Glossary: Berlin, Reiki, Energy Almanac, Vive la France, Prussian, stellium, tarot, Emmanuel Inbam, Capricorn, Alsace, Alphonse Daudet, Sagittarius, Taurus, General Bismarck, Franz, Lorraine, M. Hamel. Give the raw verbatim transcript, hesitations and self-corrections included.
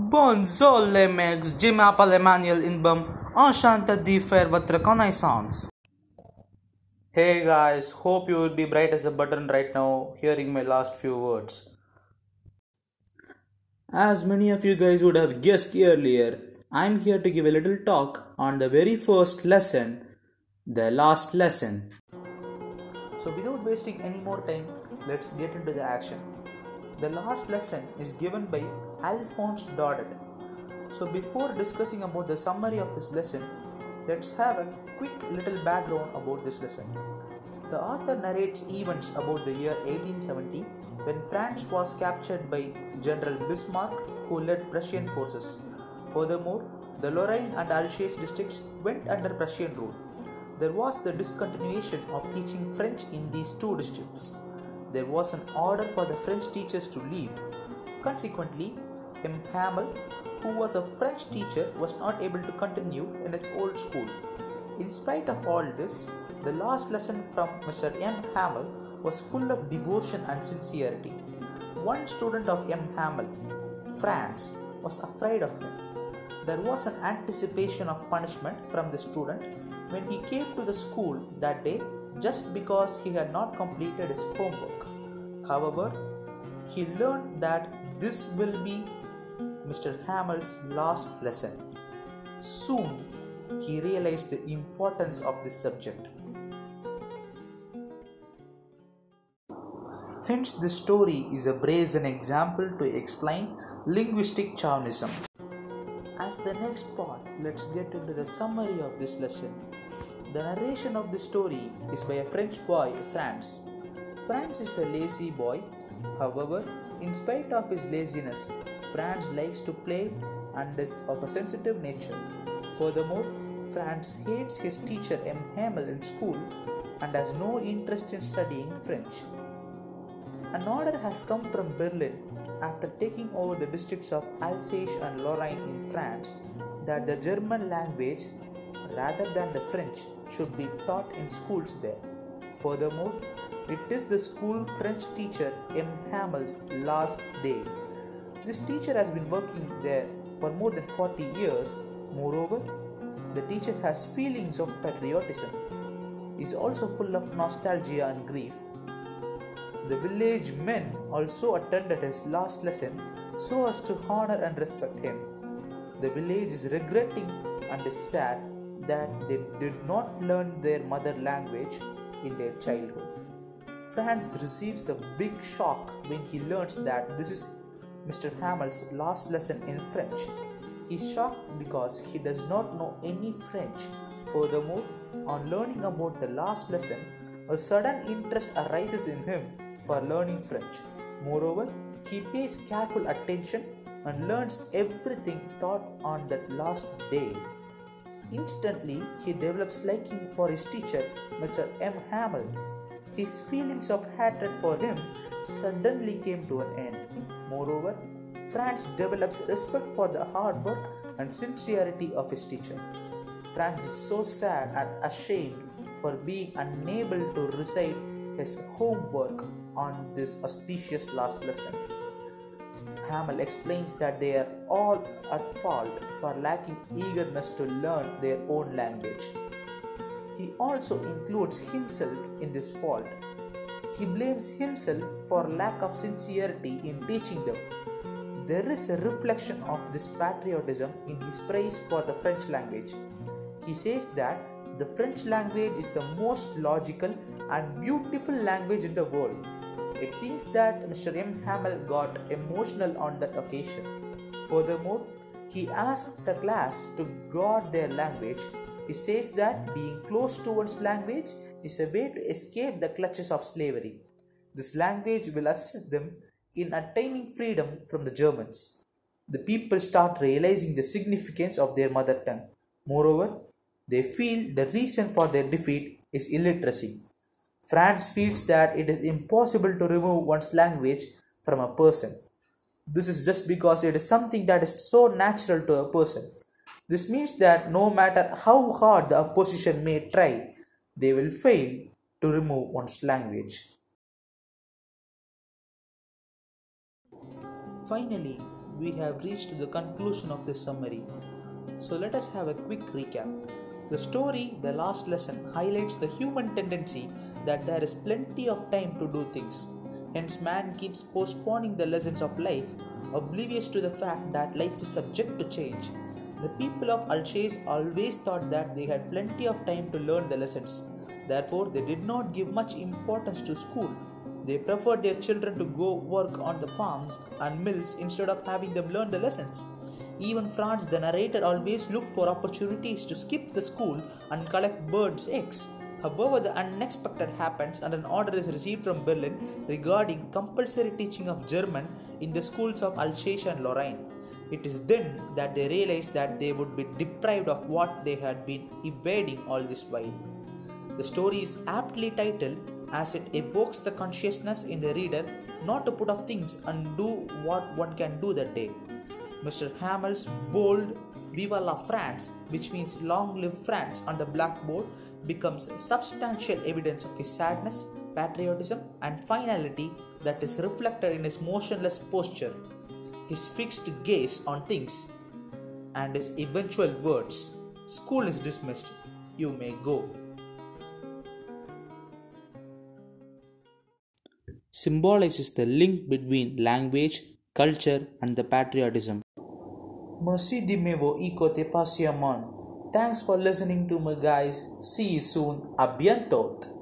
Bonjour les mecs, je m'appelle Emmanuel Inbam, enchanté de faire votre connaissance. Hey guys, hope you will be bright as a button right now hearing my last few words. As many of you guys would have guessed earlier, I'm here to give a little talk on the very first lesson, the last lesson. So without wasting any more time, let's get into the action. The last lesson is given by Alphonse Daudet. So before discussing about the summary of this lesson, let's have a quick little background about this lesson. The author narrates events about the year eighteen seventy when France was captured by General Bismarck, who led Prussian forces. Furthermore, the Lorraine and Alsace districts went under Prussian rule. There was the discontinuation of teaching French in these two districts. There was an order for the French teachers to leave. Consequently, M. Hamel, who was a French teacher, was not able to continue in his old school. In spite of all this, the last lesson from Mister M. Hamel was full of devotion and sincerity. One student of M. Hamel, Franz, was afraid of him. There was an anticipation of punishment from the student when he came to the school that day just because he had not completed his homework. However, he learned that this will be Mister Hamel's last lesson. Soon, he realized the importance of this subject. Hence, this story is a brazen example to explain linguistic chauvinism. As the next part, let's get into the summary of this lesson. The narration of this story is by a French boy, Franz. Franz is a lazy boy. However, in spite of his laziness, Franz likes to play and is of a sensitive nature. Furthermore, Franz hates his teacher M. Hamel in school and has no interest in studying French. An order has come from Berlin after taking over the districts of Alsace and Lorraine in France that the German language rather than the French should be taught in schools there. Furthermore, it is the school French teacher M. Hamel's last day. This teacher has been working there for more than forty years. Moreover, the teacher has feelings of patriotism, is also full of nostalgia and grief. The village men also attended his last lesson so as to honor and respect him. The village is regretting and is sad that they did not learn their mother language in their childhood. Franz receives a big shock when he learns that this is Mister Hamel's last lesson in French. He's shocked because he does not know any French. Furthermore, on learning about the last lesson, a sudden interest arises in him for learning French. Moreover, he pays careful attention and learns everything taught on that last day. Instantly, he develops liking for his teacher, Mister M. Hamel. His feelings of hatred for him suddenly came to an end. Moreover, Franz develops respect for the hard work and sincerity of his teacher. Franz is so sad and ashamed for being unable to recite his homework on this auspicious last lesson. Hamel explains that they are all at fault for lacking eagerness to learn their own language. He also includes himself in this fault. He blames himself for lack of sincerity in teaching them. There is a reflection of this patriotism in his praise for the French language. He says that the French language is the most logical and beautiful language in the world. It seems that Mister M. Hamel got emotional on that occasion. Furthermore, he asks the class to guard their language. He says that being close towards language is a way to escape the clutches of slavery. This language will assist them in attaining freedom from the Germans. The people start realizing the significance of their mother tongue. Moreover, they feel the reason for their defeat is illiteracy. Franz feels that it is impossible to remove one's language from a person. This is just because it is something that is so natural to a person. This means that no matter how hard the opposition may try, they will fail to remove one's language. Finally, we have reached the conclusion of this summary. So let us have a quick recap. The story, the last lesson, highlights the human tendency that there is plenty of time to do things. Hence, man keeps postponing the lessons of life, oblivious to the fact that life is subject to change. The people of Alsace always thought that they had plenty of time to learn the lessons. Therefore, they did not give much importance to school. They preferred their children to go work on the farms and mills instead of having them learn the lessons. Even Franz, the narrator, always looked for opportunities to skip the school and collect birds' eggs. However, the unexpected happens and an order is received from Berlin regarding compulsory teaching of German in the schools of Alsace and Lorraine. It is then that they realize that they would be deprived of what they had been evading all this while. The story is aptly titled, as it evokes the consciousness in the reader not to put off things and do what one can do that day. Mister Hamel's bold Vive la France, which means long live France, on the blackboard becomes substantial evidence of his sadness, patriotism and finality that is reflected in his motionless posture, his fixed gaze on things and his eventual words, "School is dismissed, you may go." Symbolizes the link between language, culture and the patriotism. Merci de m'avoir écouté patiemment. Thanks for listening to me, guys. See you soon. A bientôt.